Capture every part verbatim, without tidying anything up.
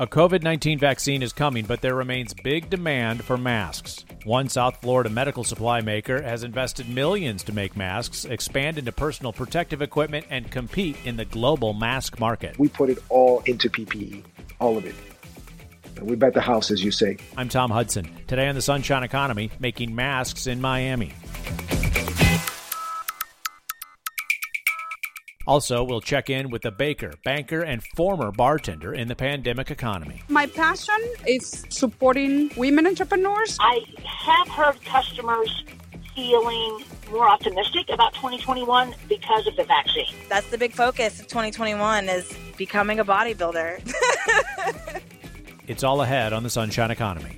A COVID nineteen vaccine is coming, but there remains big demand for masks. One South Florida medical supply maker has invested millions to make masks, expand into personal protective equipment, and compete in the global mask market. We put it all into P P E, all of it. And we bet the house, as you say. I'm Tom Hudson. Today on the Sunshine Economy, making masks in Miami. Also, we'll check in with a baker, banker, and former bartender in the pandemic economy. My passion is supporting women entrepreneurs. I have heard customers feeling more optimistic about twenty twenty-one because of the vaccine. That's the big focus of twenty twenty-one is becoming a bodybuilder. It's all ahead on the Sunshine Economy.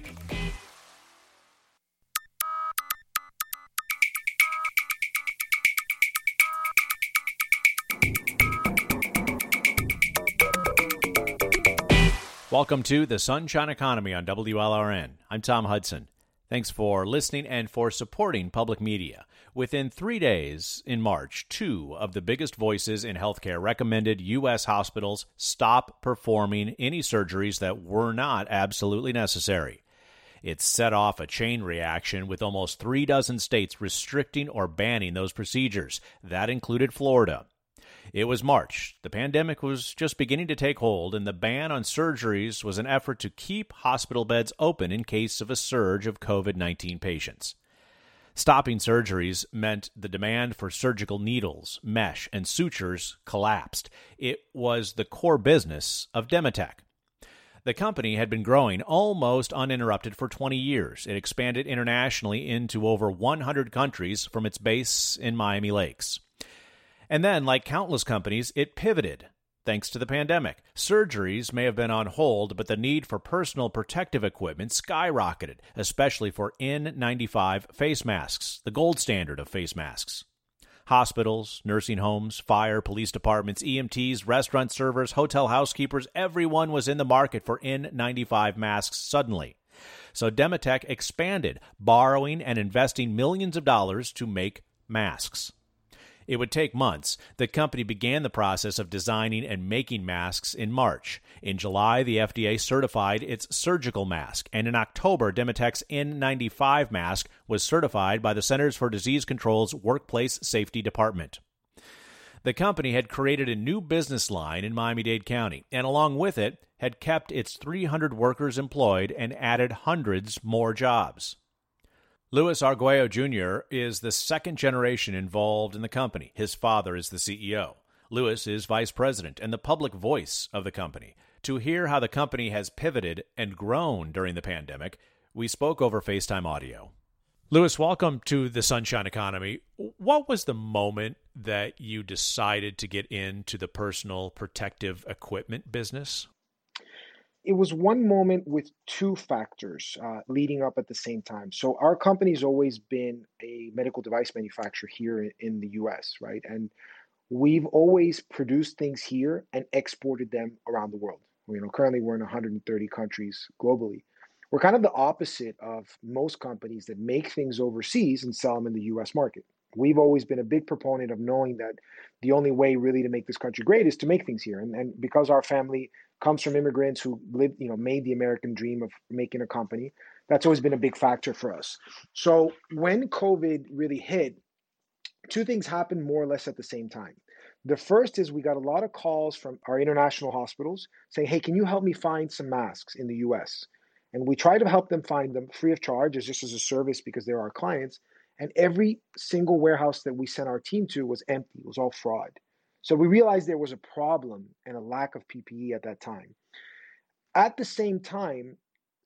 Welcome to the Sunshine Economy on W L R N. I'm Tom Hudson. Thanks for listening and for supporting public media. Within three days in March, two of the biggest voices in healthcare recommended U S hospitals stop performing any surgeries that were not absolutely necessary. It set off a chain reaction with almost three dozen states restricting or banning those procedures. That included Florida. It was March. The pandemic was just beginning to take hold, and the ban on surgeries was an effort to keep hospital beds open in case of a surge of COVID nineteen patients. Stopping surgeries meant the demand for surgical needles, mesh, and sutures collapsed. It was the core business of Demetech. The company had been growing almost uninterrupted for twenty years. It expanded internationally into over one hundred countries from its base in Miami Lakes. And then, like countless companies, it pivoted, thanks to the pandemic. Surgeries may have been on hold, but the need for personal protective equipment skyrocketed, especially for N ninety-five face masks, the gold standard of face masks. Hospitals, nursing homes, fire, police departments, E M Ts, restaurant servers, hotel housekeepers, everyone was in the market for N ninety-five masks suddenly. So Demetech expanded, borrowing and investing millions of dollars to make masks. It would take months. The company began the process of designing and making masks in March. In July, the F D A certified its surgical mask, and in October, Demetech's N ninety-five mask was certified by the Centers for Disease Control's Workplace Safety Department. The company had created a new business line in Miami-Dade County, and along with it, had kept its three hundred workers employed and added hundreds more jobs. Luis Arguello Junior is the second generation involved in the company. His father is the C E O. Luis is vice president and the public voice of the company. To hear how the company has pivoted and grown during the pandemic, we spoke over FaceTime audio. Luis, welcome to the Sunshine Economy. What was the moment that you decided to get into the personal protective equipment business? It was one moment with two factors uh, leading up at the same time. So our company's always been a medical device manufacturer here in the U S, right? And we've always produced things here and exported them around the world. You know, currently we're in one hundred thirty countries globally. We're kind of the opposite of most companies that make things overseas and sell them in the U S market. We've always been a big proponent of knowing that the only way really to make this country great is to make things here. And, and because our family comes from immigrants who lived, you know, made the American dream of making a company. That's always been a big factor for us. So when COVID really hit, two things happened more or less at the same time. The first is we got a lot of calls from our international hospitals saying, hey, can you help me find some masks in the U S? And we try to help them find them free of charge, as just as a service because they're our clients. And every single warehouse that we sent our team to was empty. It was all fraud. So we realized there was a problem and a lack of P P E at that time. At the same time,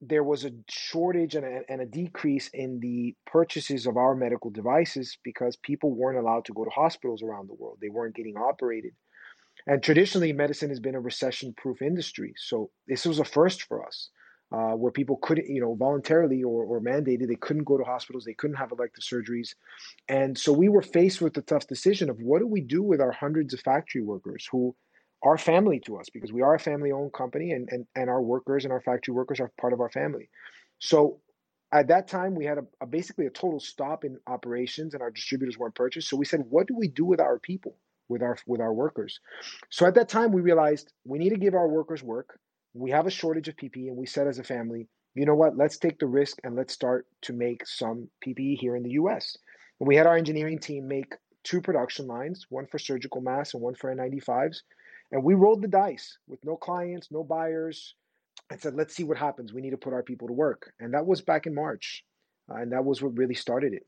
there was a shortage and a, and a decrease in the purchases of our medical devices because people weren't allowed to go to hospitals around the world. They weren't getting operated. And traditionally, medicine has been a recession-proof industry. So this was a first for us uh, where people couldn't, you know, voluntarily or, or mandated, they couldn't go to hospitals. They couldn't have elective surgeries. And so we were faced with the tough decision of what do we do with our hundreds of factory workers who are family to us because we are a family-owned company and, and, and our workers and our factory workers are part of our family. So at that time, we had a, a basically a total stop in operations and our distributors weren't purchased. So we said, what do we do with our people? with our with our workers. So at that time, we realized we need to give our workers work. We have a shortage of P P E, and we said as a family, you know what, let's take the risk and let's start to make some P P E here in the U S. And we had our engineering team make two production lines, one for surgical masks and one for N ninety-fives. And we rolled the dice with no clients, no buyers, and said, let's see what happens. We need to put our people to work. And that was back in March. Uh, and that was what really started it.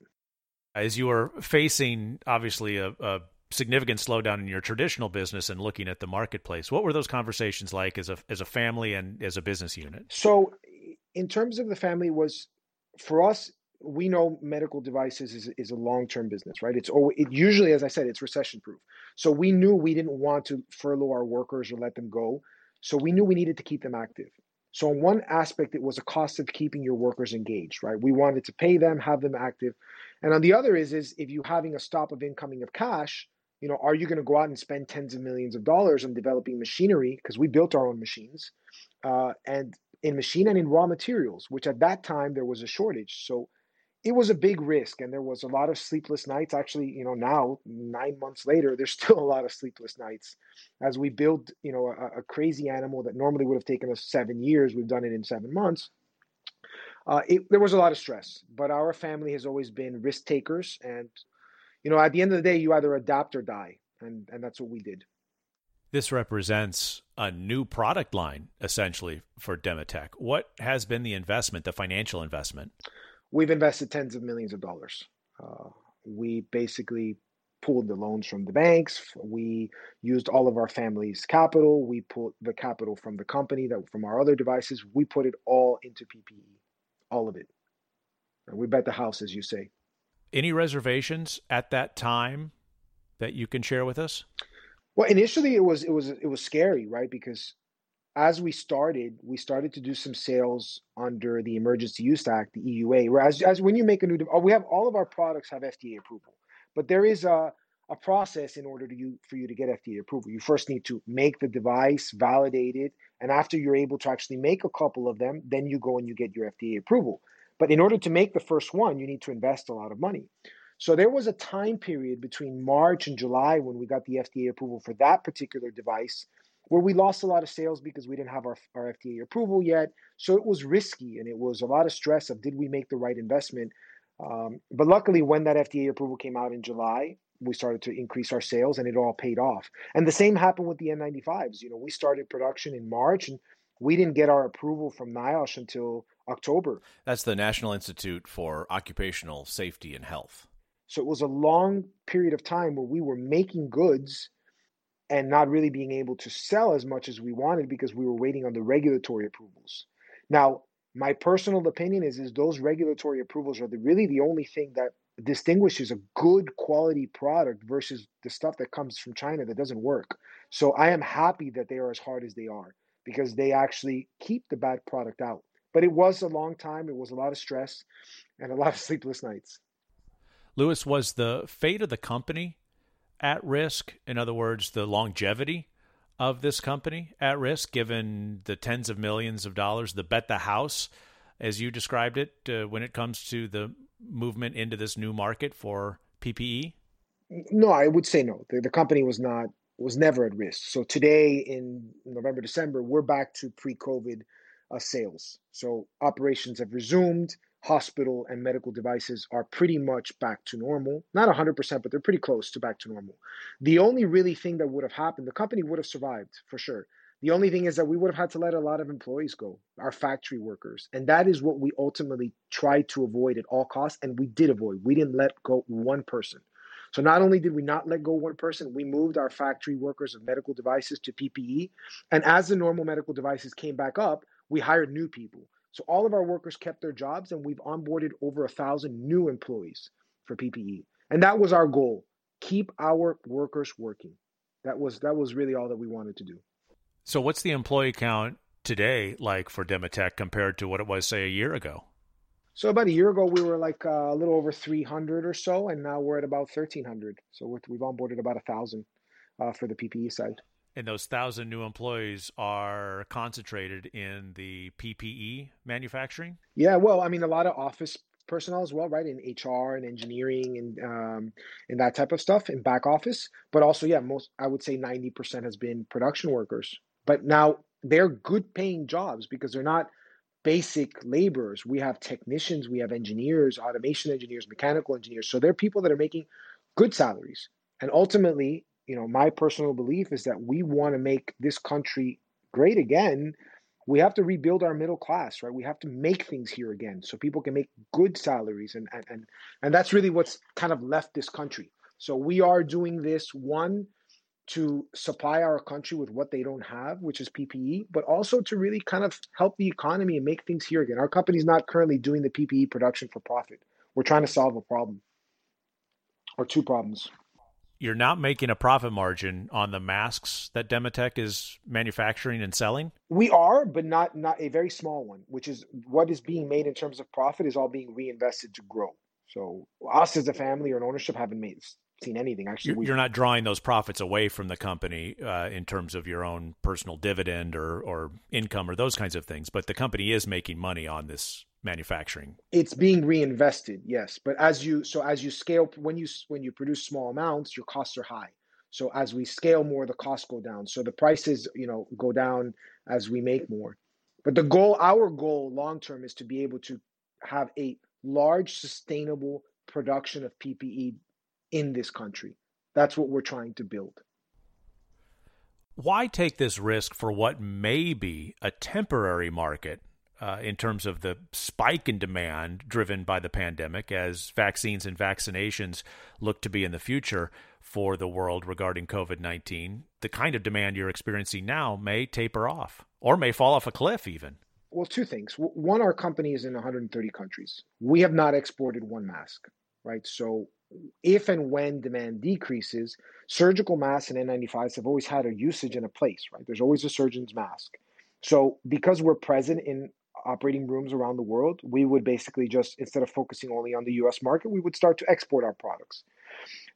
As you were facing, obviously, a, a significant slowdown in your traditional business and looking at the marketplace, what were those conversations like as a as a family and as a business unit? So in terms of the family, was for us, we know medical devices is, is a long-term business, right? It's always, it usually, as I said, it's recession-proof. So we knew we didn't want to furlough our workers or let them go. So we knew we needed to keep them active. So in one aspect, it was a cost of keeping your workers engaged, right? We wanted to pay them, have them active. And on the other is, is if you're having a stop of incoming of cash, you know, are you going to go out and spend tens of millions of dollars on developing machinery? Because we built our own machines uh, and in machine and in raw materials, which at that time there was a shortage. So it was a big risk, and there was a lot of sleepless nights. Actually, you know, now nine months later, there's still a lot of sleepless nights as we build, you know, a, a crazy animal that normally would have taken us seven years. We've done it in seven months. Uh, it, there was a lot of stress, but our family has always been risk takers, and you know, at the end of the day, you either adapt or die, and and that's what we did. This represents a new product line essentially for Demetech. What has been the investment, the financial investment? We've invested tens of millions of dollars. Uh, we basically pulled the loans from the banks. We used all of our family's capital. We pulled the capital from the company, that from our other devices. We put it all into P P E, all of it. And we bet the house, as you say. Any reservations at that time that you can share with us? Well, initially it was it was it was scary, right? Because as we started, we started to do some sales under the Emergency Use Act, the E U A, where as, as when you make a new device, we have all of our products have F D A approval, but there is a, a process in order to you for you to get F D A approval. You first need to make the device, validate it, and after you're able to actually make a couple of them, then you go and you get your F D A approval. But in order to make the first one, you need to invest a lot of money. So there was a time period between March and July when we got the F D A approval for that particular device where we lost a lot of sales because we didn't have our, our F D A approval yet. So it was risky and it was a lot of stress of did we make the right investment? Um, but luckily when that F D A approval came out in July, we started to increase our sales and it all paid off. And the same happened with the N ninety-fives. You know, we started production in March and we didn't get our approval from NIOSH until October. That's the National Institute for Occupational Safety and Health. So it was a long period of time where we were making goods and not really being able to sell as much as we wanted because we were waiting on the regulatory approvals. Now, my personal opinion is, is those regulatory approvals are the, really the only thing that distinguishes a good quality product versus the stuff that comes from China that doesn't work. So I am happy that they are as hard as they are because they actually keep the bad product out. But it was a long time. It was a lot of stress and a lot of sleepless nights. Luis, was the fate of the company at risk? In other words, the longevity of this company at risk, given the tens of millions of dollars, the bet the house, as you described it, uh, when it comes to the movement into this new market for P P E? No, I would say no. The, the company was not was never at risk. So today in November, December, we're back to pre-COVID uh, sales. So operations have resumed. Hospital and medical devices are pretty much back to normal. Not one hundred percent, but they're pretty close to back to normal. The only really thing that would have happened, the company would have survived for sure. The only thing is that we would have had to let a lot of employees go, our factory workers. And that is what we ultimately tried to avoid at all costs. And we did avoid. We didn't let go one person. So not only did we not let go one person, we moved our factory workers of medical devices to P P E. And as the normal medical devices came back up, we hired new people. So all of our workers kept their jobs and we've onboarded over a thousand new employees for P P E. And that was our goal, keep our workers working. That was that was really all that we wanted to do. So what's the employee count today like for Demetech compared to what it was, say, a year ago? So about a year ago, we were like a little over three hundred or so, and now we're at about thirteen hundred. So we're, we've onboarded about a thousand uh, for the P P E side. And those thousand new employees are concentrated in the P P E manufacturing? Yeah, well, I mean, a lot of office personnel as well, right? In H R and engineering and um, and that type of stuff in back office. But also, yeah, most, I would say ninety percent has been production workers. But now they're good paying jobs because they're not basic laborers. We have technicians, we have engineers, automation engineers, mechanical engineers. So they're people that are making good salaries. And ultimately, you know, my personal belief is that we want to make this country great again. We have to rebuild our middle class, right? We have to make things here again so people can make good salaries. And, and, and, and that's really what's kind of left this country. So we are doing this, one, to supply our country with what they don't have, which is P P E, but also to really kind of help the economy and make things here again. Our company's not currently doing the P P E production for profit. We're trying to solve a problem or two problems. You're not making a profit margin on the masks that Demetech is manufacturing and selling? We are, but not not a very small one, which is what is being made in terms of profit is all being reinvested to grow. So us as a family or an ownership haven't made, seen anything. Actually, You're, you're not drawing those profits away from the company uh, in terms of your own personal dividend or, or income or those kinds of things, but the company is making money on this manufacturing. It's being reinvested, yes. But as you so as you scale, when you when you produce small amounts, your costs are high. So as we scale more, the costs go down. So the prices, you know, go down as we make more. But the goal, our goal long term, is to be able to have a large, sustainable production of P P E in this country. That's what we're trying to build. Why take this risk for what may be a temporary market? Uh, in terms of the spike in demand driven by the pandemic as vaccines and vaccinations look to be in the future for the world regarding COVID nineteen, the kind of demand you're experiencing now may taper off or may fall off a cliff even. Well, two things. One, our company is in one hundred thirty countries. We have not exported one mask, right? So if and when demand decreases, surgical masks and N ninety-fives have always had a usage and a place, right? There's always a surgeon's mask. So because we're present in operating rooms around the world, we would basically just, instead of focusing only on the U S market, we would start to export our products.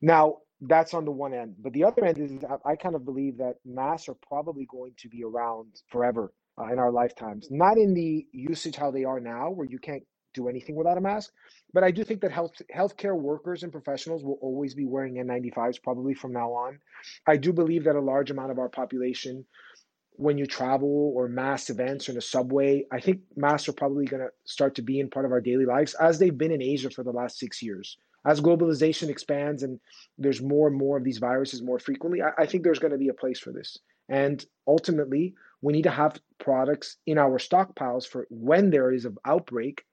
Now, that's on the one end. But the other end is I kind of believe that masks are probably going to be around forever uh, in our lifetimes, not in the usage how they are now, where you can't do anything without a mask. But I do think that health healthcare workers and professionals will always be wearing N ninety-fives probably from now on. I do believe that a large amount of our population, when you travel or mass events or in a subway, I think masks are probably going to start to be in part of our daily lives as they've been in Asia for the last six years. As globalization expands and there's more and more of these viruses more frequently, I, I think there's going to be a place for this. And ultimately, we need to have products in our stockpiles for when there is an outbreak,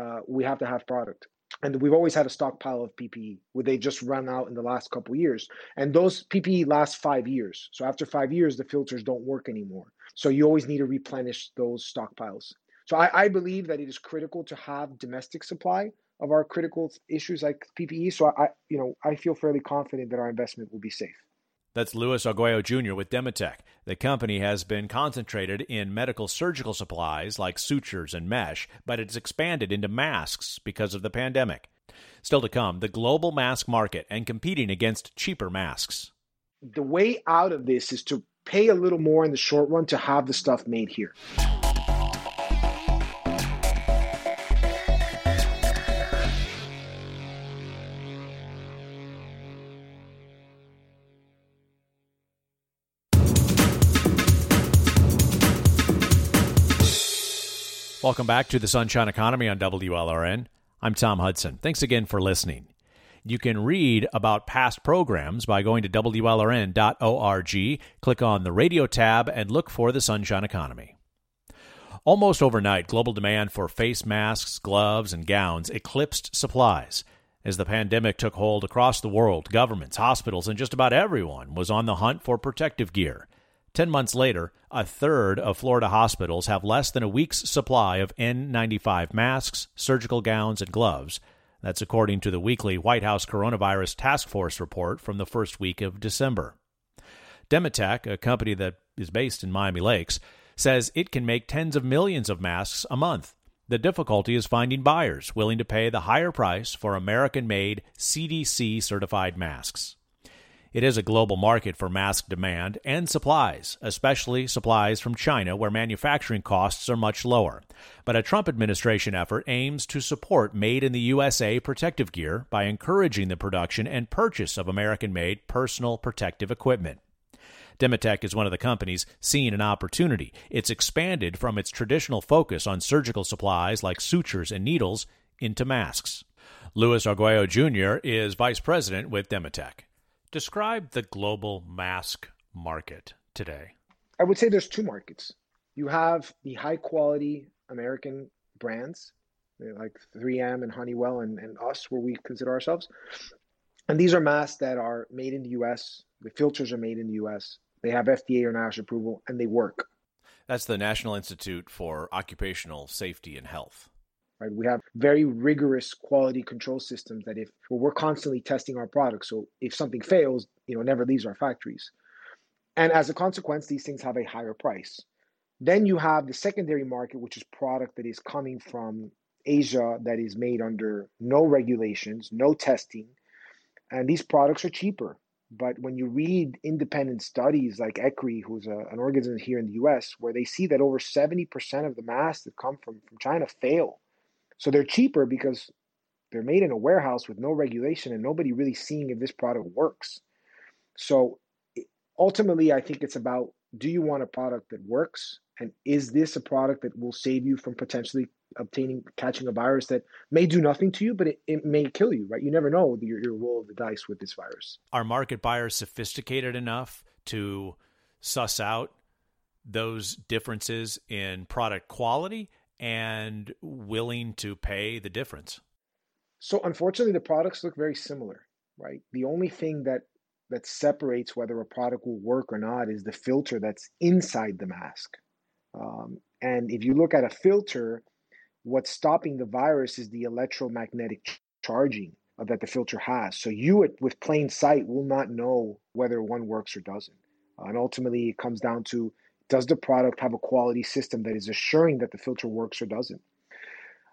uh, we have to have product. And we've always had a stockpile of P P E where they just run out in the last couple of years. And those P P E last five years. So after five years, the filters don't work anymore. So you always need to replenish those stockpiles. So I, I believe that it is critical to have domestic supply of our critical issues like P P E. So I, you know, I feel fairly confident that our investment will be safe. That's Luis Arguello Junior with Demetech. The company has been concentrated in medical surgical supplies like sutures and mesh, but it's expanded into masks because of the pandemic. Still to come, the global mask market and competing against cheaper masks. The way out of this is to pay a little more in the short run to have the stuff made here. Welcome back to the Sunshine Economy on W L R N. I'm Tom Hudson. Thanks again for listening. You can read about past programs by going to W L R N dot org, click on the radio tab, and look for the Sunshine Economy. Almost overnight, global demand for face masks, gloves, and gowns eclipsed supplies. As the pandemic took hold across the world, governments, hospitals, and just about everyone was on the hunt for protective gear. Ten months later, a third of Florida hospitals have less than a week's supply of N ninety-five masks, surgical gowns, and gloves. That's according to the weekly White House Coronavirus Task Force report from the first week of December. Demetech, a company that is based in Miami Lakes, says it can make tens of millions of masks a month. The difficulty is finding buyers willing to pay the higher price for American-made C D C-certified masks. It is a global market for mask demand and supplies, especially supplies from China, where manufacturing costs are much lower. But a Trump administration effort aims to support made-in-the-U S A protective gear by encouraging the production and purchase of American-made personal protective equipment. Demetech is one of the companies seeing an opportunity. It's expanded from its traditional focus on surgical supplies like sutures and needles into masks. Luis Arguello Junior is vice president with Demetech. Describe the global mask market today. I would say there's two markets. You have the high-quality American brands like three M and Honeywell and, and us, where we consider ourselves. And these are masks that are made in the U S. The filters are made in the U S. They have F D A or NIOSH approval, and they work. That's the National Institute for Occupational Safety and Health. Right. We have very rigorous quality control systems that if well, we're constantly testing our products. So if something fails, you know, it never leaves our factories. And as a consequence, these things have a higher price. Then you have the secondary market, which is product that is coming from Asia that is made under no regulations, no testing. And these products are cheaper. But when you read independent studies like E C R I, who's a, an organization here in the U S, where they see that over seventy percent of the masks that come from, from China fail. So they're cheaper because they're made in a warehouse with no regulation and nobody really seeing if this product works. So ultimately, I think it's about, do you want a product that works? And is this a product that will save you from potentially obtaining, catching a virus that may do nothing to you, but it, it may kill you, right? You never know your, your roll of the dice with this virus. Are market buyers sophisticated enough to suss out those differences in product quality and willing to pay the difference? So unfortunately, the products look very similar, right? The only thing that that separates whether a product will work or not is the filter that's inside the mask. Um, and if you look at a filter, what's stopping the virus is the electromagnetic ch- charging that the filter has. So you, with plain sight, will not know whether one works or doesn't. Uh, and ultimately, it comes down to, does the product have a quality system that is assuring that the filter works or doesn't?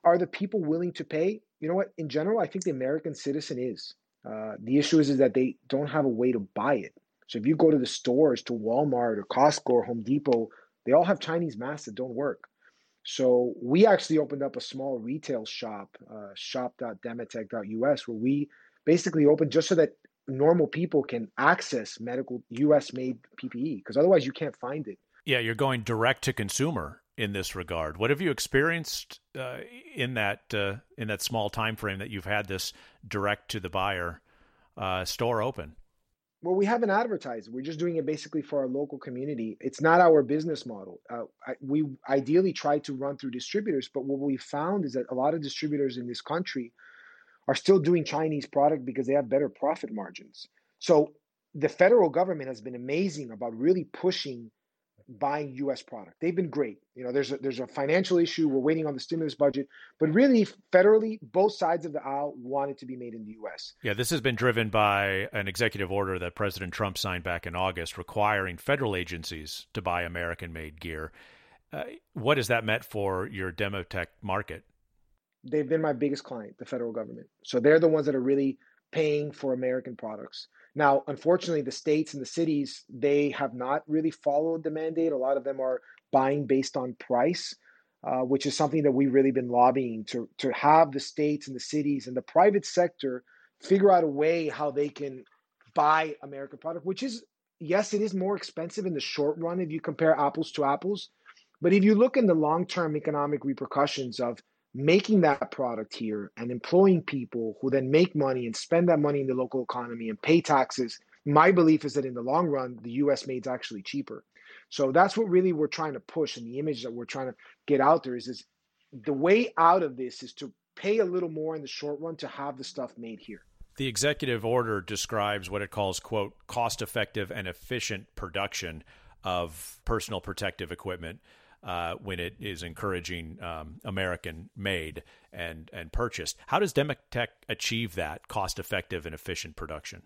Are the people willing to pay? You know what? In general, I think the American citizen is. Uh, the issue is, is that they don't have a way to buy it. So if you go to the stores, to Walmart or Costco or Home Depot, they all have Chinese masks that don't work. So we actually opened up a small retail shop, uh, shop dot demetech dot U S, where we basically opened just so that normal people can access medical U S-made P P E, because otherwise you can't find it. Yeah, you're going direct to consumer in this regard. What have you experienced uh, in that uh, in that small time frame that you've had this direct to the buyer uh, store open? Well, we haven't advertised. We're just doing it basically for our local community. It's not our business model. Uh, I, we ideally try to run through distributors, but what we found is that a lot of distributors in this country are still doing Chinese product because they have better profit margins. So the federal government has been amazing about really pushing buying U S product. They've been great. You know, there's a, there's a financial issue. We're waiting on the stimulus budget, but really federally, both sides of the aisle want it to be made in the U S. Yeah, this has been driven by an executive order that President Trump signed back in August requiring federal agencies to buy American-made gear. Uh, what has that meant for your Demetech market? They've been my biggest client, the federal government. So they're the ones that are really paying for American products. Now, unfortunately, the states and the cities, they have not really followed the mandate. A lot of them are buying based on price, uh, which is something that we've really been lobbying to, to have the states and the cities and the private sector figure out a way how they can buy American product, which is, yes, it is more expensive in the short run if you compare apples to apples. But if you look in the long-term economic repercussions of making that product here and employing people who then make money and spend that money in the local economy and pay taxes, my belief is that in the long run, the U S made is actually cheaper. So that's what really we're trying to push. And the image that we're trying to get out there is, is the way out of this is to pay a little more in the short run to have the stuff made here. The executive order describes what it calls, quote, cost-effective and efficient production of personal protective equipment. Uh, when it is encouraging um, American-made and, and purchased. How does Demetech achieve that cost-effective and efficient production?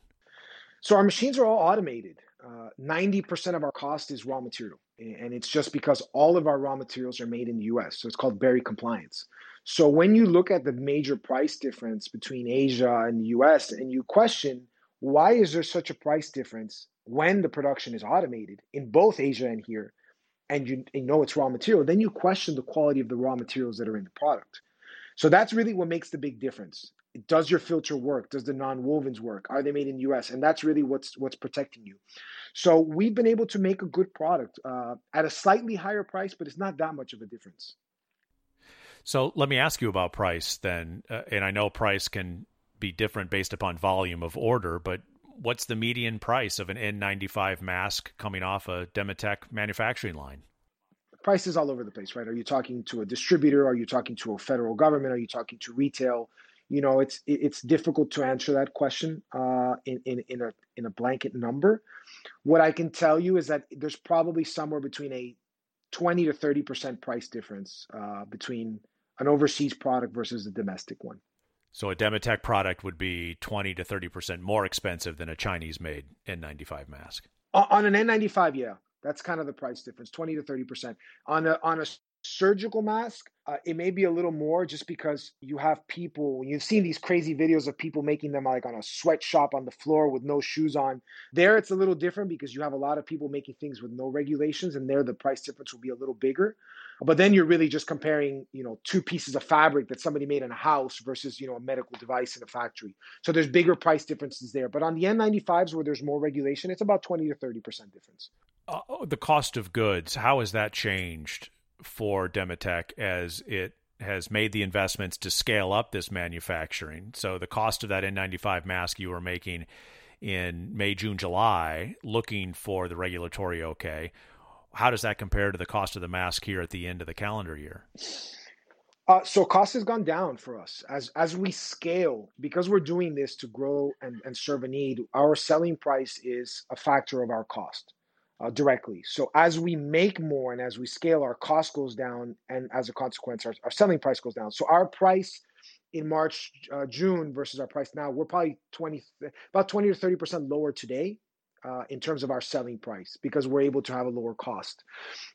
So our machines are all automated. Uh, ninety percent of our cost is raw material, and it's just because all of our raw materials are made in the U S. So it's called Berry Compliance. So when you look at the major price difference between Asia and the U S, and you question, why is there such a price difference when the production is automated in both Asia and here, and you, you know it's raw material? Then you question the quality of the raw materials that are in the product. So that's really what makes the big difference. Does your filter work? Does the non-wovens work? Are they made in the U S? And that's really what's what's protecting you. So we've been able to make a good product uh, at a slightly higher price, but it's not that much of a difference. So let me ask you about price then. Uh, and I know price can be different based upon volume of order, but what's the median price of an N ninety-five mask coming off a Demetech manufacturing line? Prices all over the place, right? Are you talking to a distributor? Are you talking to a federal government? Are you talking to retail? You know, it's it's difficult to answer that question uh, in, in, in, a, in a blanket number. What I can tell you is that there's probably somewhere between a twenty to thirty percent price difference uh, between an overseas product versus a domestic one. So a Demetech product would be twenty to thirty percent more expensive than a Chinese-made N ninety-five mask? On an N ninety-five, yeah. That's kind of the price difference, twenty to thirty percent. On a on a surgical mask, uh, it may be a little more just because you have people, you've seen these crazy videos of people making them like on a sweatshop on the floor with no shoes on. There, it's a little different because you have a lot of people making things with no regulations, and there the price difference will be a little bigger. But then you're really just comparing, you know, two pieces of fabric that somebody made in a house versus, you know, a medical device in a factory. So there's bigger price differences there. But on the N ninety-fives where there's more regulation, it's about twenty to thirty percent difference. Uh, the cost of goods, how has that changed for Demetech as it has made the investments to scale up this manufacturing? So the cost of that N ninety-five mask you were making in May, June, July, looking for the regulatory okay, how does that compare to the cost of the mask here at the end of the calendar year? Uh, so cost has gone down for us as as we scale, because we're doing this to grow and, and serve a need. Our selling price is a factor of our cost. Uh, directly. So as we make more and as we scale, our cost goes down, and as a consequence, our, our selling price goes down. So our price in March, uh, June versus our price now, we're probably twenty, about twenty to thirty percent lower today uh, in terms of our selling price because we're able to have a lower cost.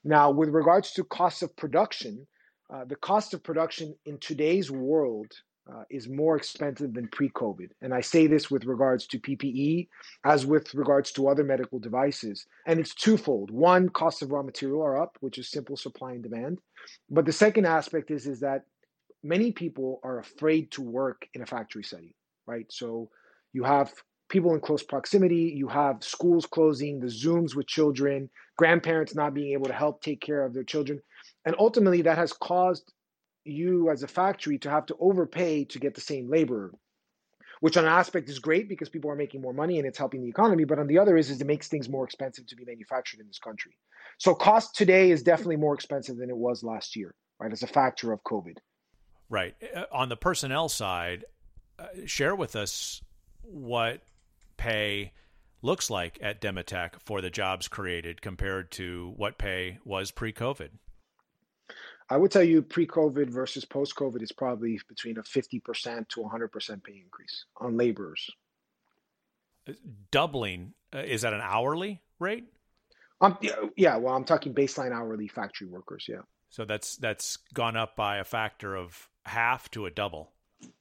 Now, with regards to cost of production, uh, the cost of production in today's world Uh, is more expensive than pre-COVID. And I say this with regards to P P E as with regards to other medical devices. And it's twofold. One, costs of raw material are up, which is simple supply and demand. But the second aspect is, is that many people are afraid to work in a factory setting, right? So you have people in close proximity, you have schools closing, the Zooms with children, grandparents not being able to help take care of their children. And ultimately that has caused you as a factory to have to overpay to get the same laborer, which on an aspect is great because people are making more money and it's helping the economy. But on the other is, is it makes things more expensive to be manufactured in this country. So cost today is definitely more expensive than it was last year, right? As a factor of COVID. Right. On the personnel side, uh, share with us what pay looks like at Demetech for the jobs created compared to what pay was pre-COVID. I would tell you pre-COVID versus post-COVID is probably between a fifty percent to one hundred percent pay increase on laborers. Doubling, uh, is that an hourly rate? Um, yeah, well, I'm talking baseline hourly factory workers, yeah. So that's that's gone up by a factor of half to a double.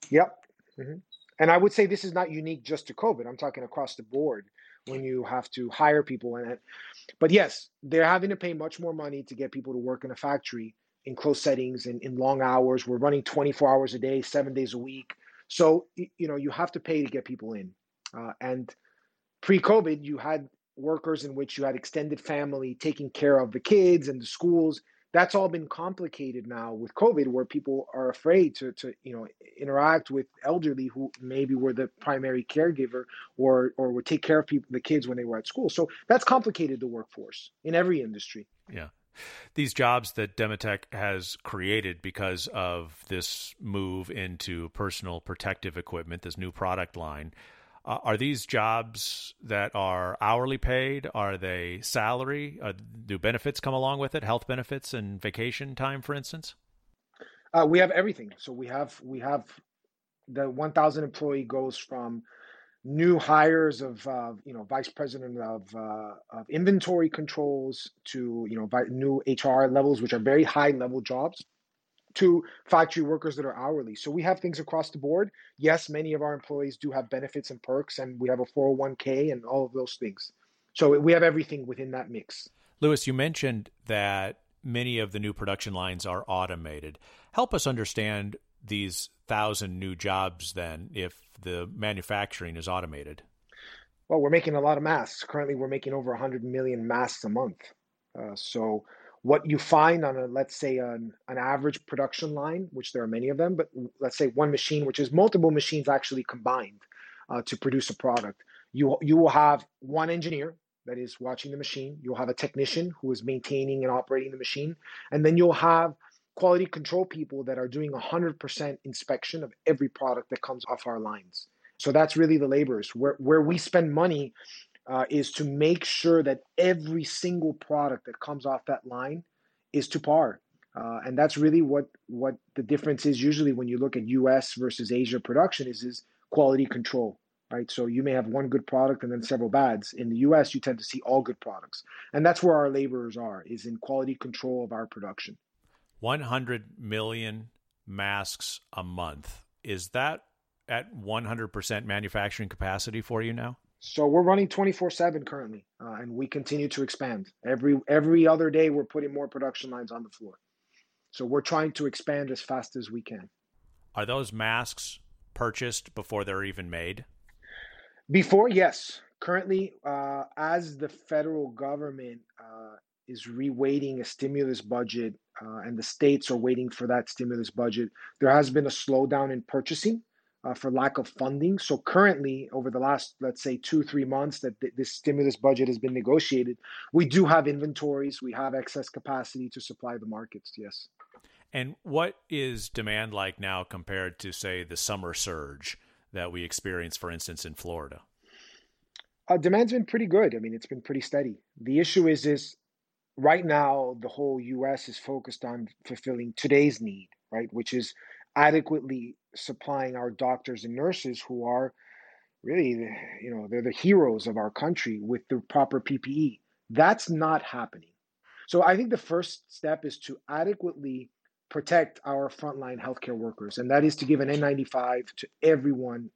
Yep. Mm-hmm. And I would say this is not unique just to COVID. I'm talking across the board when you have to hire people in it. But yes, they're having to pay much more money to get people to work in a factory in close settings and in long hours. We're running twenty-four hours a day, seven days a week. So, you know, you have to pay to get people in. Uh, and pre-COVID, you had workers in which you had extended family taking care of the kids and the schools. That's all been complicated now with COVID, where people are afraid to, to you know, interact with elderly who maybe were the primary caregiver or or would take care of people, the kids when they were at school. So that's complicated the workforce in every industry. Yeah. These jobs that Demetech has created because of this move into personal protective equipment, this new product line, uh, are these jobs that are hourly paid? Are they salary? Are, do benefits come along with it? Health benefits and vacation time, for instance? Uh, we have everything. So we have we have the one thousand employee goes from new hires of, uh, you know, vice president of, uh, of inventory controls to, you know, new H R levels, which are very high level jobs. to factory workers that are hourly. So we have things across the board. Yes, many of our employees do have benefits and perks, and we have a four oh one k and all of those things. So we have everything within that mix. Luis, you mentioned that many of the new production lines are automated. Help us understand these thousand new jobs then if the manufacturing is automated. Well, we're making a lot of masks. Currently, we're making over one hundred million masks a month. Uh, so what you find on a, let's say, an, an average production line, which there are many of them, but let's say one machine, which is multiple machines actually combined uh, to produce a product, you you will have one engineer that is watching the machine. You'll have a technician who is maintaining and operating the machine. And then you'll have quality control people that are doing one hundred percent inspection of every product that comes off our lines. So that's really the laborers. Where, where we spend money uh, is to make sure that every single product that comes off that line is to par. Uh, and that's really what, what the difference is usually when you look at U S versus Asia production is, is quality control. Right? So you may have one good product and then several bads. In the U S, you tend to see all good products. And that's where our laborers are, is in quality control of our production. one hundred million masks a month. Is that at one hundred percent manufacturing capacity for you now? So we're running twenty-four seven currently, uh, and we continue to expand. Every every other day, we're putting more production lines on the floor. So we're trying to expand as fast as we can. Are those masks purchased before they're even made? Before, yes. Currently, uh, as the federal government uh, is reweighting a stimulus budget uh, and the states are waiting for that stimulus budget, there has been a slowdown in purchasing uh, for lack of funding. So currently, over the last, let's say, two, three months that th- this stimulus budget has been negotiated, we do have inventories. We have excess capacity to supply the markets, yes. And what is demand like now compared to, say, the summer surge that we experience, for instance, in Florida? Uh, demand's been pretty good. I mean, it's been pretty steady. The issue is, is right now, the whole U S is focused on fulfilling today's need, right? Which is adequately supplying our doctors and nurses who are really, you know, they're the heroes of our country with the proper P P E. That's not happening. So I think the first step is to adequately protect our frontline healthcare workers. And that is to give an N ninety-five to everyone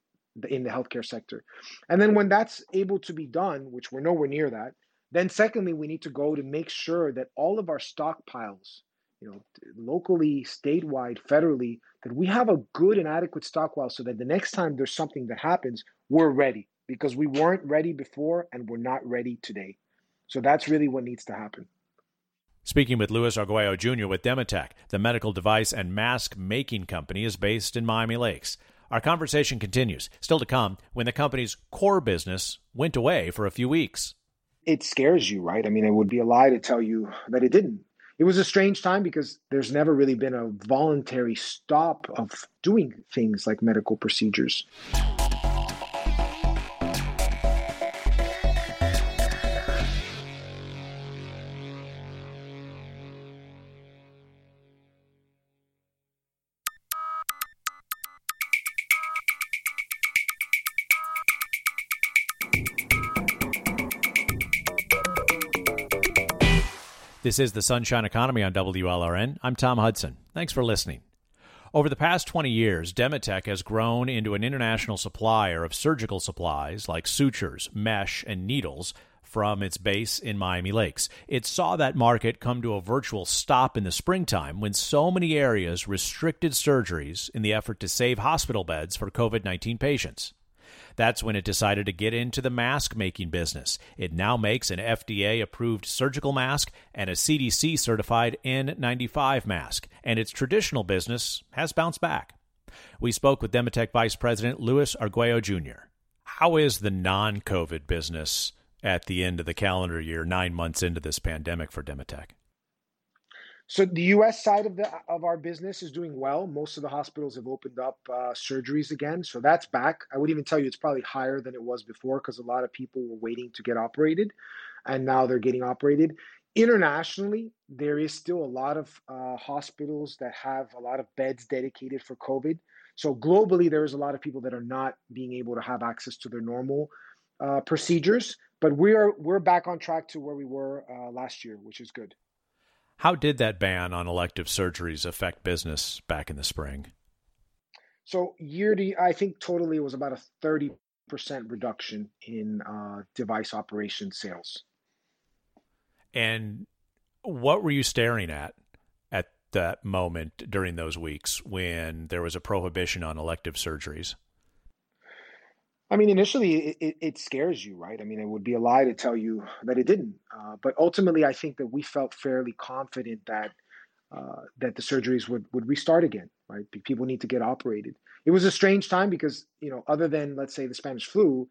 in the healthcare sector. And then when that's able to be done, which we're nowhere near that, then secondly, we need to go to make sure that all of our stockpiles, you know, locally, statewide, federally, that we have a good and adequate stockpile so that the next time there's something that happens, we're ready, because we weren't ready before and we're not ready today. So that's really what needs to happen. Speaking with Luis Arguello Junior with Demetech, the medical device and mask making company is based in Miami Lakes. Our conversation continues, still to come, when the company's core business went away for a few weeks. It scares you, right? I mean, it would be a lie to tell you that it didn't. It was a strange time because there's never really been a voluntary stop of doing things like medical procedures. This is the Sunshine Economy on W L R N. I'm Tom Hudson. Thanks for listening. Over the past twenty years, Demetech has grown into an international supplier of surgical supplies like sutures, mesh, and needles from its base in Miami Lakes. It saw that market come to a virtual stop in the springtime when so many areas restricted surgeries in the effort to save hospital beds for COVID nineteen patients. That's when it decided to get into the mask-making business. It now makes an F D A-approved surgical mask and a C D C-certified N ninety-five mask, and its traditional business has bounced back. We spoke with Demetech Vice President Luis Arguello Junior How is the non-COVID business at the end of the calendar year, nine months into this pandemic for Demetech? So the U S side of the of our business is doing well. Most of the hospitals have opened up uh, surgeries again, so that's back. I would even tell you it's probably higher than it was before because a lot of people were waiting to get operated, and now they're getting operated. Internationally, there is still a lot of uh, hospitals that have a lot of beds dedicated for COVID. So globally, there is a lot of people that are not being able to have access to their normal uh, procedures, but we're we're back on track to where we were uh, last year, which is good. How did that ban on elective surgeries affect business back in the spring? So year to, I think totally it was about a thirty percent reduction in uh, device operation sales. And what were you staring at at that moment during those weeks when there was a prohibition on elective surgeries? I mean, initially, it, it scares you, right? I mean, it would be a lie to tell you that it didn't. Uh, but ultimately, I think that we felt fairly confident that uh, that the surgeries would, would restart again, right? People need to get operated. It was a strange time because, you know, other than, let's say, the Spanish flu,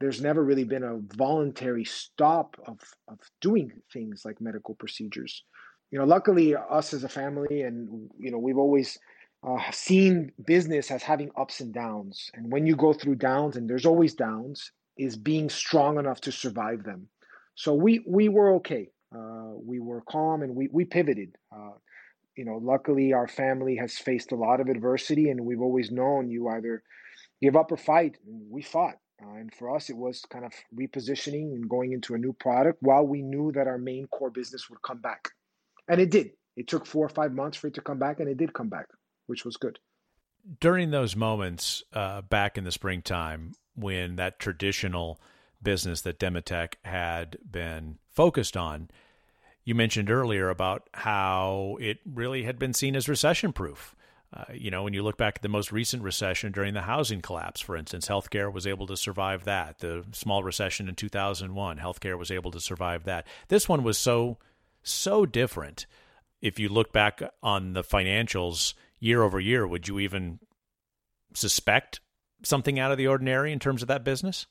there's never really been a voluntary stop of, of doing things like medical procedures. You know, luckily, us as a family and, you know, we've always Uh, seeing business as having ups and downs. And when you go through downs, and there's always downs, is being strong enough to survive them. So we we were okay. Uh, we were calm and we, we pivoted. Uh, you know, luckily our family has faced a lot of adversity and we've always known you either give up or fight. And we fought. Uh, and for us, it was kind of repositioning and going into a new product while we knew that our main core business would come back. And it did. It took four or five months for it to come back and it did come back, which was good. During those moments uh, back in the springtime when that traditional business that Demetech had been focused on, you mentioned earlier about how it really had been seen as recession-proof. Uh, you know, when you look back at the most recent recession during the housing collapse, for instance, healthcare was able to survive that. The small recession in two thousand one, healthcare was able to survive that. This one was so, so different. If you look back on the financials year over year, would you even suspect something out of the ordinary in terms of that business?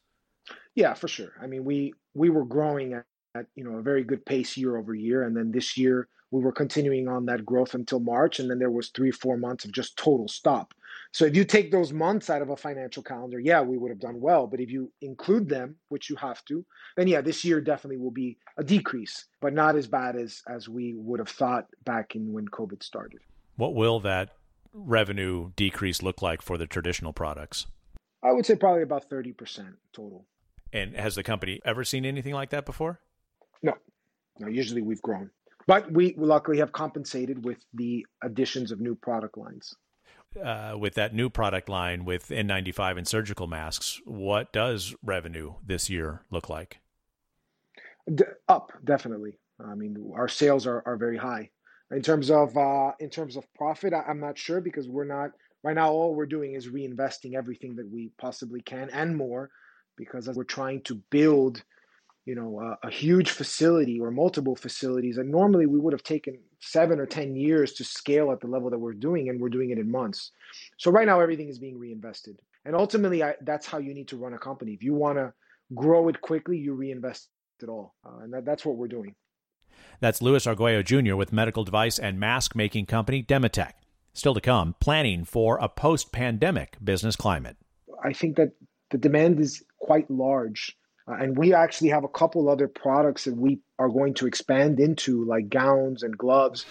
Yeah, for sure. I mean, we we were growing at, at you know a very good pace year over year, and then this year we were continuing on that growth until March, and then there was three, four months of just total stop. So if you take those months out of a financial calendar, yeah, we would have done well. But if you include them, which you have to, then yeah, this year definitely will be a decrease, but not as bad as as we would have thought back in when COVID started. What will that revenue decrease look like for the traditional products? I would say probably about thirty percent total. And has the company ever seen anything like that before? No, no, usually we've grown, but we luckily have compensated with the additions of new product lines. Uh, with that new product line with N ninety-five and surgical masks, what does revenue this year look like? D- up, definitely. I mean, our sales are, are very high. In terms of uh, in terms of profit, I, I'm not sure because we're not right now. All we're doing is reinvesting everything that we possibly can and more, because we're trying to build, you know, a, a huge facility or multiple facilities. And normally we would have taken seven or ten years to scale at the level that we're doing, and we're doing it in months. So right now everything is being reinvested, and ultimately I, that's how you need to run a company. If you want to grow it quickly, you reinvest it all, uh, and that, that's what we're doing. That's Luis Arguello Junior with medical device and mask-making company Demetech. Still to come, planning for a post-pandemic business climate. I think that the demand is quite large, uh, and we actually have a couple other products that we are going to expand into, like gowns and gloves.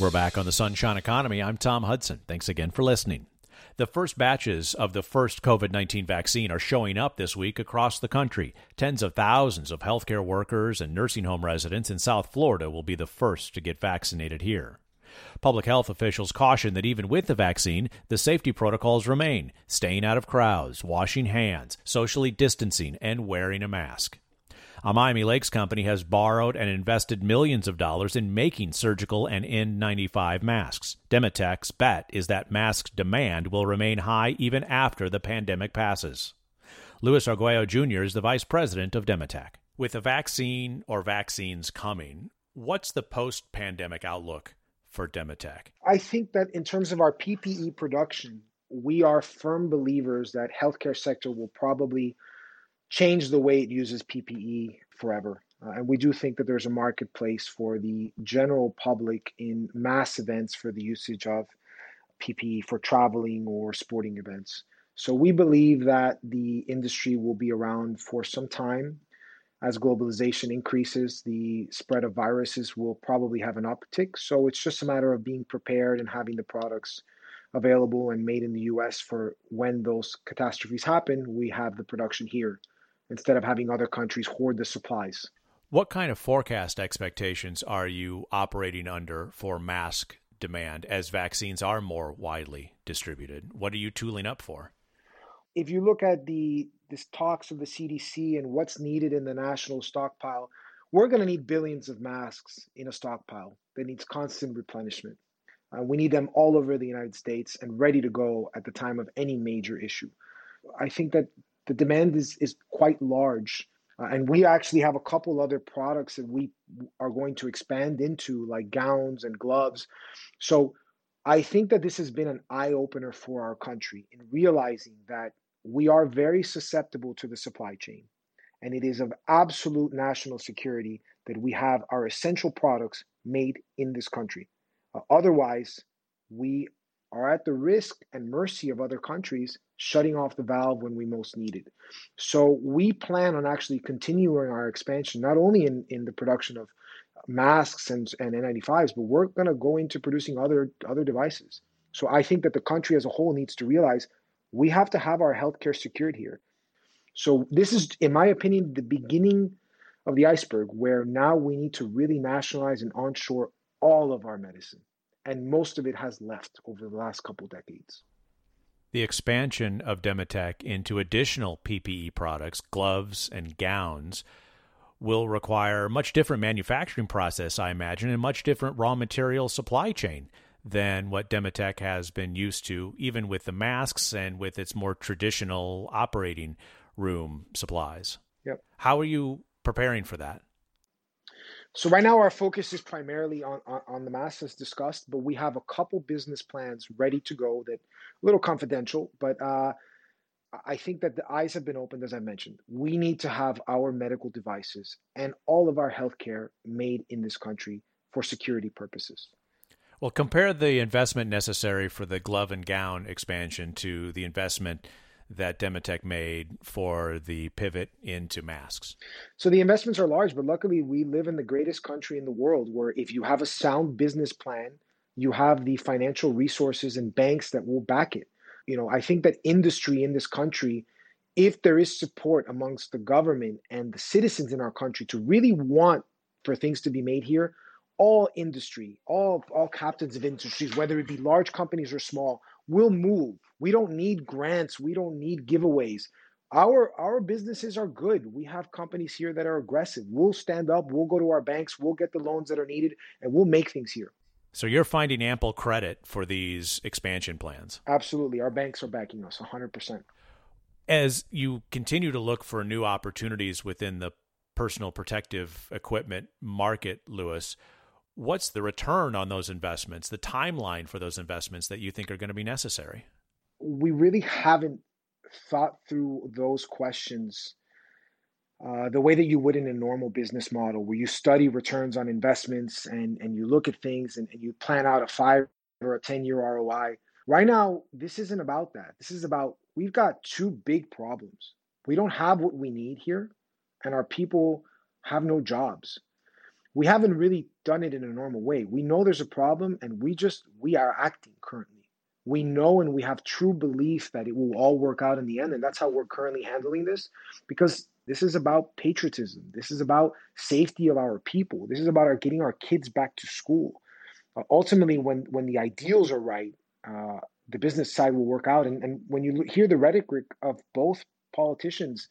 We're back on the Sunshine Economy. I'm Tom Hudson. Thanks again for listening. The first batches of the first COVID nineteen vaccine are showing up this week across the country. Tens of thousands of healthcare workers and nursing home residents in South Florida will be the first to get vaccinated here. Public health officials caution that even with the vaccine, the safety protocols remain: staying out of crowds, washing hands, socially distancing, and wearing a mask. A Miami Lakes company has borrowed and invested millions of dollars in making surgical and N ninety-five masks. Demetech's bet is that mask demand will remain high even after the pandemic passes. Luis Arguello Junior is the vice president of Demetech. With a vaccine or vaccines coming, what's the post-pandemic outlook for Demetech? I think that in terms of our P P E production, we are firm believers that healthcare sector will probably change the way it uses P P E forever. Uh, and we do think that there's a marketplace for the general public in mass events for the usage of P P E for traveling or sporting events. So we believe that the industry will be around for some time. as globalization increases, the spread of viruses will probably have an uptick. So it's just a matter of being prepared and having the products available and made in the U S for when those catastrophes happen, we have the production here instead of having other countries hoard the supplies. What kind of forecast expectations are you operating under for mask demand as vaccines are more widely distributed? What are you tooling up for? If you look at the this talks of the C D C and what's needed in the national stockpile, we're going to need billions of masks in a stockpile that needs constant replenishment. Uh, we need them all over the United States and ready to go at the time of any major issue. I think that the demand is, is quite large. Uh, and we actually have a couple other products that we are going to expand into, like gowns and gloves. So I think that this has been an eye-opener for our country in realizing that we are very susceptible to the supply chain. And it is of absolute national security that we have our essential products made in this country. Uh, otherwise, we are at the risk and mercy of other countries shutting off the valve when we most need it. So we plan on actually continuing our expansion, not only in, in the production of masks and, and N ninety-fives, but we're going to go into producing other, other devices. So I think that the country as a whole needs to realize we have to have our healthcare secured here. So this is, in my opinion, the beginning of the iceberg, where now we need to really nationalize and onshore all of our medicine. And most of it has left over the last couple decades. The expansion of Demetech into additional P P E products, gloves and gowns, will require a much different manufacturing process, I imagine, and much different raw material supply chain than what Demetech has been used to, even with the masks and with its more traditional operating room supplies. Yep. How are you preparing for that? So right now, our focus is primarily on, on, on the masks as discussed, but we have a couple business plans ready to go that a little confidential, but uh, I think that the eyes have been opened, as I mentioned. We need to have our medical devices and all of our healthcare made in this country for security purposes. Well, compare the investment necessary for the glove and gown expansion to the investment that Demetech made for the pivot into masks? So the investments are large, but luckily we live in the greatest country in the world, where if you have a sound business plan, you have the financial resources and banks that will back it. You know, I think that industry in this country, if there is support amongst the government and the citizens in our country to really want for things to be made here, all industry, all, all captains of industries, whether it be large companies or small, will move. We don't need grants. We don't need giveaways. Our our businesses are good. We have companies here that are aggressive. We'll stand up. We'll go to our banks. We'll get the loans that are needed, and we'll make things here. So you're finding ample credit for these expansion plans? Absolutely. Our banks are backing us one hundred percent. As you continue to look for new opportunities within the personal protective equipment market, Luis, what's the return on those investments, the timeline for those investments that you think are going to be necessary? We really haven't thought through those questions uh, the way that you would in a normal business model, where you study returns on investments and, and you look at things and, and you plan out a five or a ten-year R O I. Right now, this isn't about that. This is about, we've got two big problems. We don't have what we need here, and our people have no jobs. We haven't really done it in a normal way. We know there's a problem, and we just, we are acting currently. We know and we have true belief that it will all work out in the end, and that's how we're currently handling this, because this is about patriotism. This is about safety of our people. This is about our getting our kids back to school. Uh, ultimately, when, when the ideals are right, uh, the business side will work out. And, and when you hear the rhetoric of both politicians,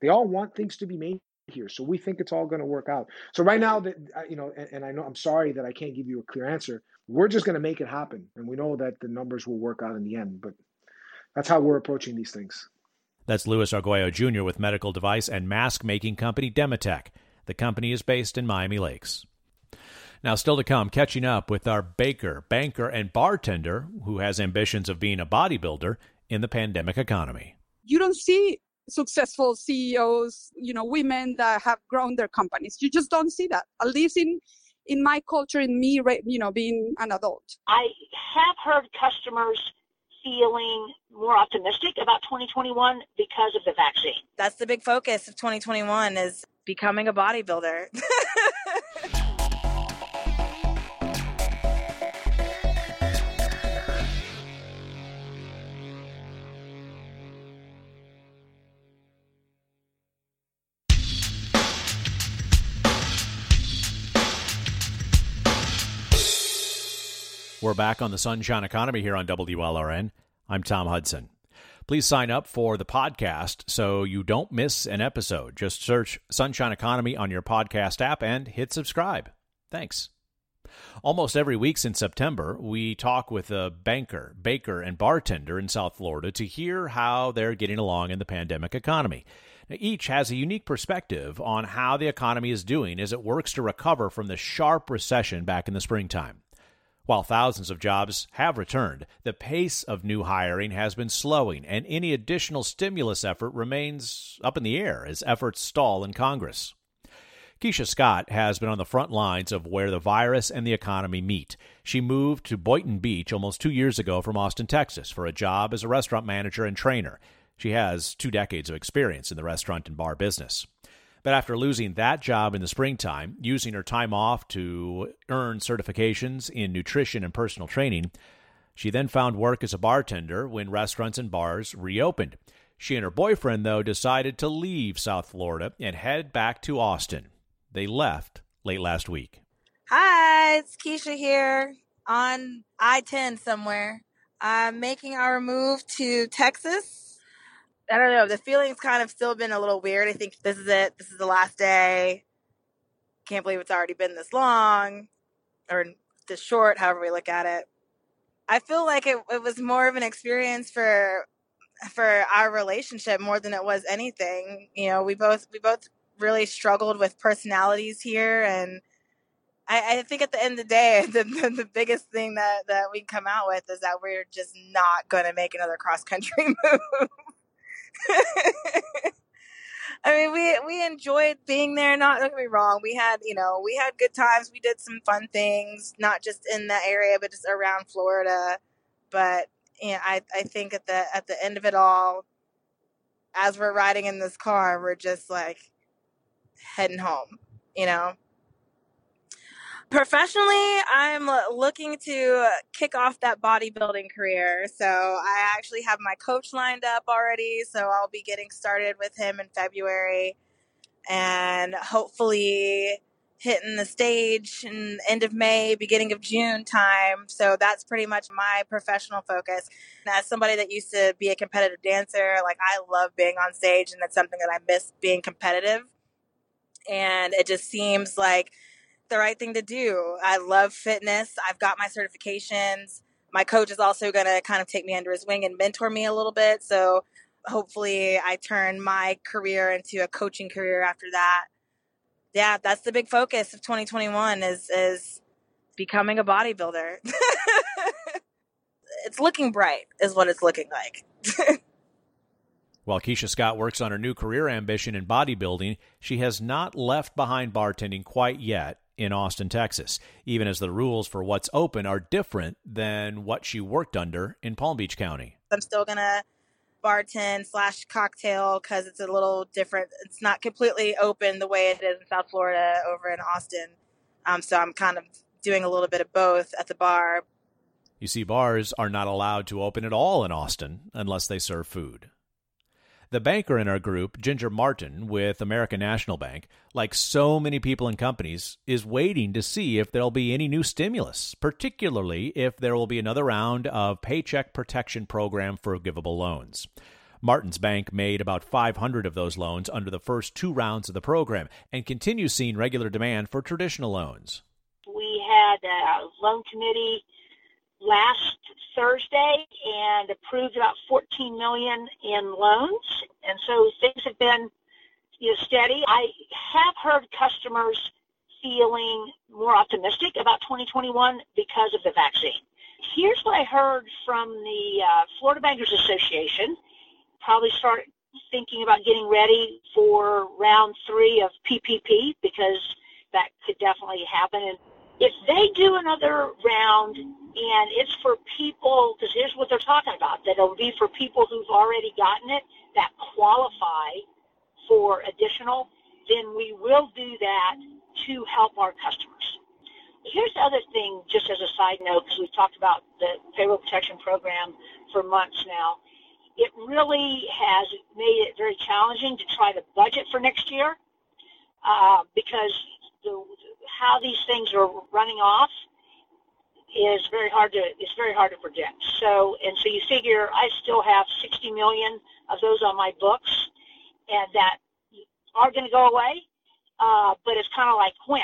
they all want things to be made here. So we think it's all going to work out. So right now, that you know, and, and I know I'm sorry that I can't give you a clear answer. We're just going to make it happen. And we know that the numbers will work out in the end. But that's how we're approaching these things. That's Luis Arguello Junior with medical device and mask making company Demetech. The company is based in Miami Lakes. Now, still to come, catching up with our baker, banker, and bartender who has ambitions of being a bodybuilder in the pandemic economy. You don't see successful C E Os, you know, women that have grown their companies. You just don't see that. At least in, in my culture, in me, you know, being an adult. I have heard customers feeling more optimistic about twenty twenty-one because of the vaccine. That's the big focus of twenty twenty-one is becoming a bodybuilder. We're back on the Sunshine Economy here on W L R N. I'm Tom Hudson. Please sign up for the podcast so you don't miss an episode. Just search Sunshine Economy on your podcast app and hit subscribe. Thanks. Almost every week since September, we talk with a banker, baker, and bartender in South Florida to hear how they're getting along in the pandemic economy. Now, each has a unique perspective on how the economy is doing as it works to recover from the sharp recession back in the springtime. While thousands of jobs have returned, the pace of new hiring has been slowing, and any additional stimulus effort remains up in the air as efforts stall in Congress. Keisha Scott has been on the front lines of where the virus and the economy meet. She moved to Boynton Beach almost two years ago from Austin, Texas, for a job as a restaurant manager and trainer. She has two decades of experience in the restaurant and bar business. But after losing that job in the springtime, using her time off to earn certifications in nutrition and personal training, she then found work as a bartender when restaurants and bars reopened. She and her boyfriend, though, decided to leave South Florida and head back to Austin. They left late last week. Hi, it's Keisha here on I ten somewhere. I'm making our move to Texas. I don't know. The feeling's kind of still been a little weird. I think this is it. This is the last day. Can't believe it's already been this long or this short, however we look at it. I feel like it, it was more of an experience for for our relationship more than it was anything. You know, we both we both really struggled with personalities here. And I, I think at the end of the day, the, the, the biggest thing that, that we come out with is that we're just not going to make another cross-country move. I mean, we we enjoyed being there. Not don't get me wrong. We had, you know, we had good times. We did some fun things, not just in the area, but just around Florida. But you know, I I think at the at the end of it all, as we're riding in this car, we're just like heading home. You know, professionally, I'm looking to kick off that bodybuilding career. So I actually have my coach lined up already. So I'll be getting started with him in February and hopefully hitting the stage in end of May, beginning of June time. So that's pretty much my professional focus. And as somebody that used to be a competitive dancer, like I love being on stage, and that's something that I miss, being competitive. And it just seems like the right thing to do. I love fitness. I've got my certifications. My coach is also going to kind of take me under his wing and mentor me a little bit. So hopefully I turn my career into a coaching career after that. Yeah, that's the big focus of twenty twenty-one is, is becoming a bodybuilder. It's looking bright is what it's looking like. While Keisha Scott works on her new career ambition in bodybuilding, she has not left behind bartending quite yet in Austin, Texas, even as the rules for what's open are different than what she worked under in Palm Beach County. I'm still going to bartend slash cocktail because it's a little different. It's not completely open the way it is in South Florida over in Austin. Um, so I'm kind of doing a little bit of both at the bar. You see, bars are not allowed to open at all in Austin unless they serve food. The banker in our group, Ginger Martin with American National Bank, like so many people and companies, is waiting to see if there'll be any new stimulus, particularly if there will be another round of Paycheck Protection Program forgivable loans. Martin's bank made about five hundred of those loans under the first two rounds of the program and continues seeing regular demand for traditional loans. We had a loan committee last Thursday and approved about fourteen million dollars in loans. And so things have been you know, steady. I have heard customers feeling more optimistic about twenty twenty-one because of the vaccine. Here's what I heard from the uh, Florida Bankers Association. Probably start thinking about getting ready for round three of P P P because that could definitely happen. And if they do another round, and it's for people, because here's what they're talking about, that it'll be for people who've already gotten it that qualify for additional. then we will do that to help our customers. Here's the other thing, just as a side note, because we've talked about the Payroll Protection Program for months now. It really has made it very challenging to try to budget for next year uh, because the, how these things are running off is very hard to it's very hard to project. So and so you figure I still have sixty million of those on my books, and that are going to go away, uh, but it's kind of like when.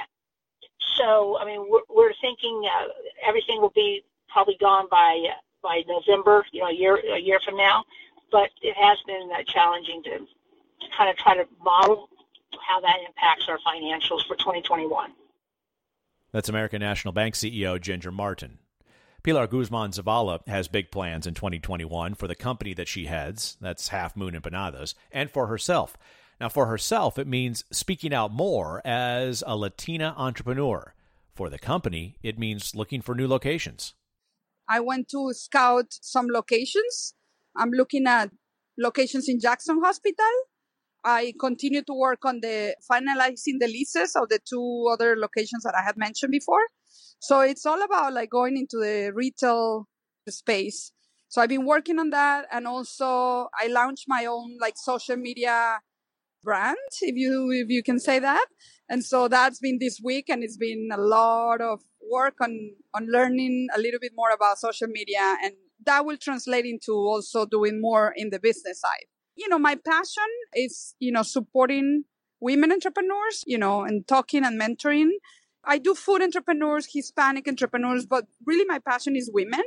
So I mean we're, we're thinking uh, everything will be probably gone by. Uh, by November, you know, a year, a year from now, but it has been uh, challenging to, to kind of try to model how that impacts our financials for twenty twenty-one. That's American National Bank C E O Ginger Martin. Pilar Guzman Zavala has big plans in twenty twenty-one for the company that she heads, that's Half Moon Empanadas, and for herself. Now, for herself, it means speaking out more as a Latina entrepreneur. For the company, it means looking for new locations. I went to scout some locations. I'm looking at locations in Jackson Hospital. I continue to work on the finalizing the leases of the two other locations that I had mentioned before. So it's all about like going into the retail space. So I've been working on that. And also I launched my own like social media brand, if you if you can say that. And so that's been this week, and it's been a lot of work on, on learning a little bit more about social media, and that will translate into also doing more in the business side. You know, my passion is, you know, supporting women entrepreneurs, you know, and talking and mentoring. I do food entrepreneurs, Hispanic entrepreneurs, but really my passion is women,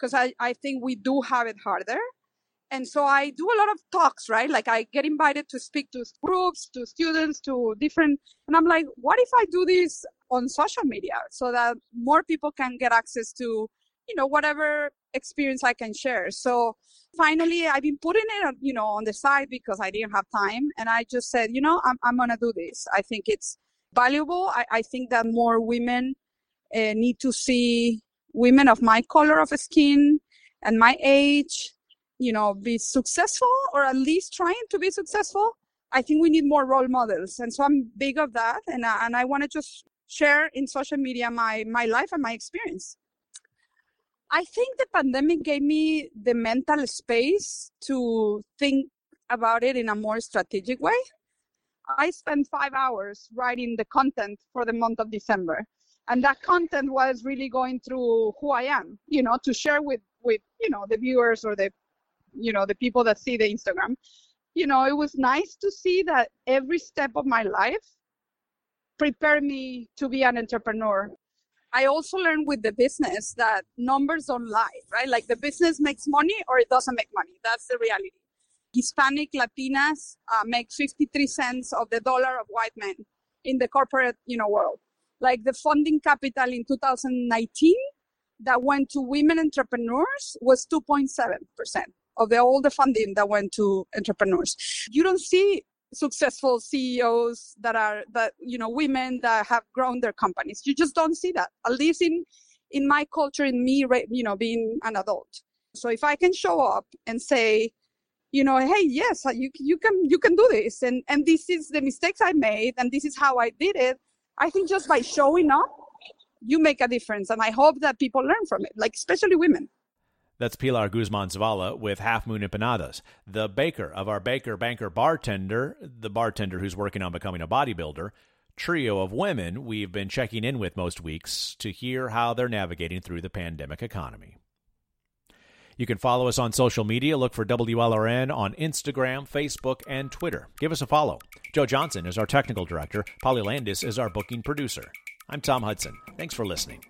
because I, I think we do have it harder. And so I do a lot of talks, right? Like I get invited to speak to groups, to students, to different, and I'm like, what if I do this on social media so that more people can get access to, you know, whatever experience I can share? So finally, I've been putting it, you know, on the side because I didn't have time. And I just said, you know, I'm, I'm going to do this. I think it's valuable. I, I think that more women uh, need to see women of my color of skin and my age, you know, be successful, or at least trying to be successful. I think we need more role models. And so I'm big of that. And I, and I want to just share in social media my, my life and my experience. I think the pandemic gave me the mental space to think about it in a more strategic way. I spent five hours writing the content for the month of December. And that content was really going through who I am, you know, to share with, with, you know, the viewers or the you know, the people that see the Instagram. You know, it was nice to see that every step of my life prepared me to be an entrepreneur. I also learned with the business that numbers don't lie, right? Like the business makes money or it doesn't make money. That's the reality. Hispanic Latinas uh, make fifty-three cents of the dollar of white men in the corporate, you know, world. Like the funding capital in two thousand nineteen that went to women entrepreneurs was two point seven percent. Of the, all the funding that went to entrepreneurs. You don't see successful C E Os that are, that you know, women that have grown their companies. You just don't see that, at least in, in my culture, in me, you know, being an adult. So if I can show up and say, you know, hey, yes, you you can you can do this, and, and this is the mistakes I made, and this is how I did it, I think just by showing up, you make a difference. And I hope that people learn from it, like especially women. That's Pilar Guzman Zavala with Half Moon Empanadas, the baker of our baker, banker, bartender, the bartender who's working on becoming a bodybuilder, trio of women we've been checking in with most weeks to hear how they're navigating through the pandemic economy. You can follow us on social media. Look for W L R N on Instagram, Facebook, and Twitter. Give us a follow. Joe Johnson is our technical director. Polly Landis is our booking producer. I'm Tom Hudson. Thanks for listening.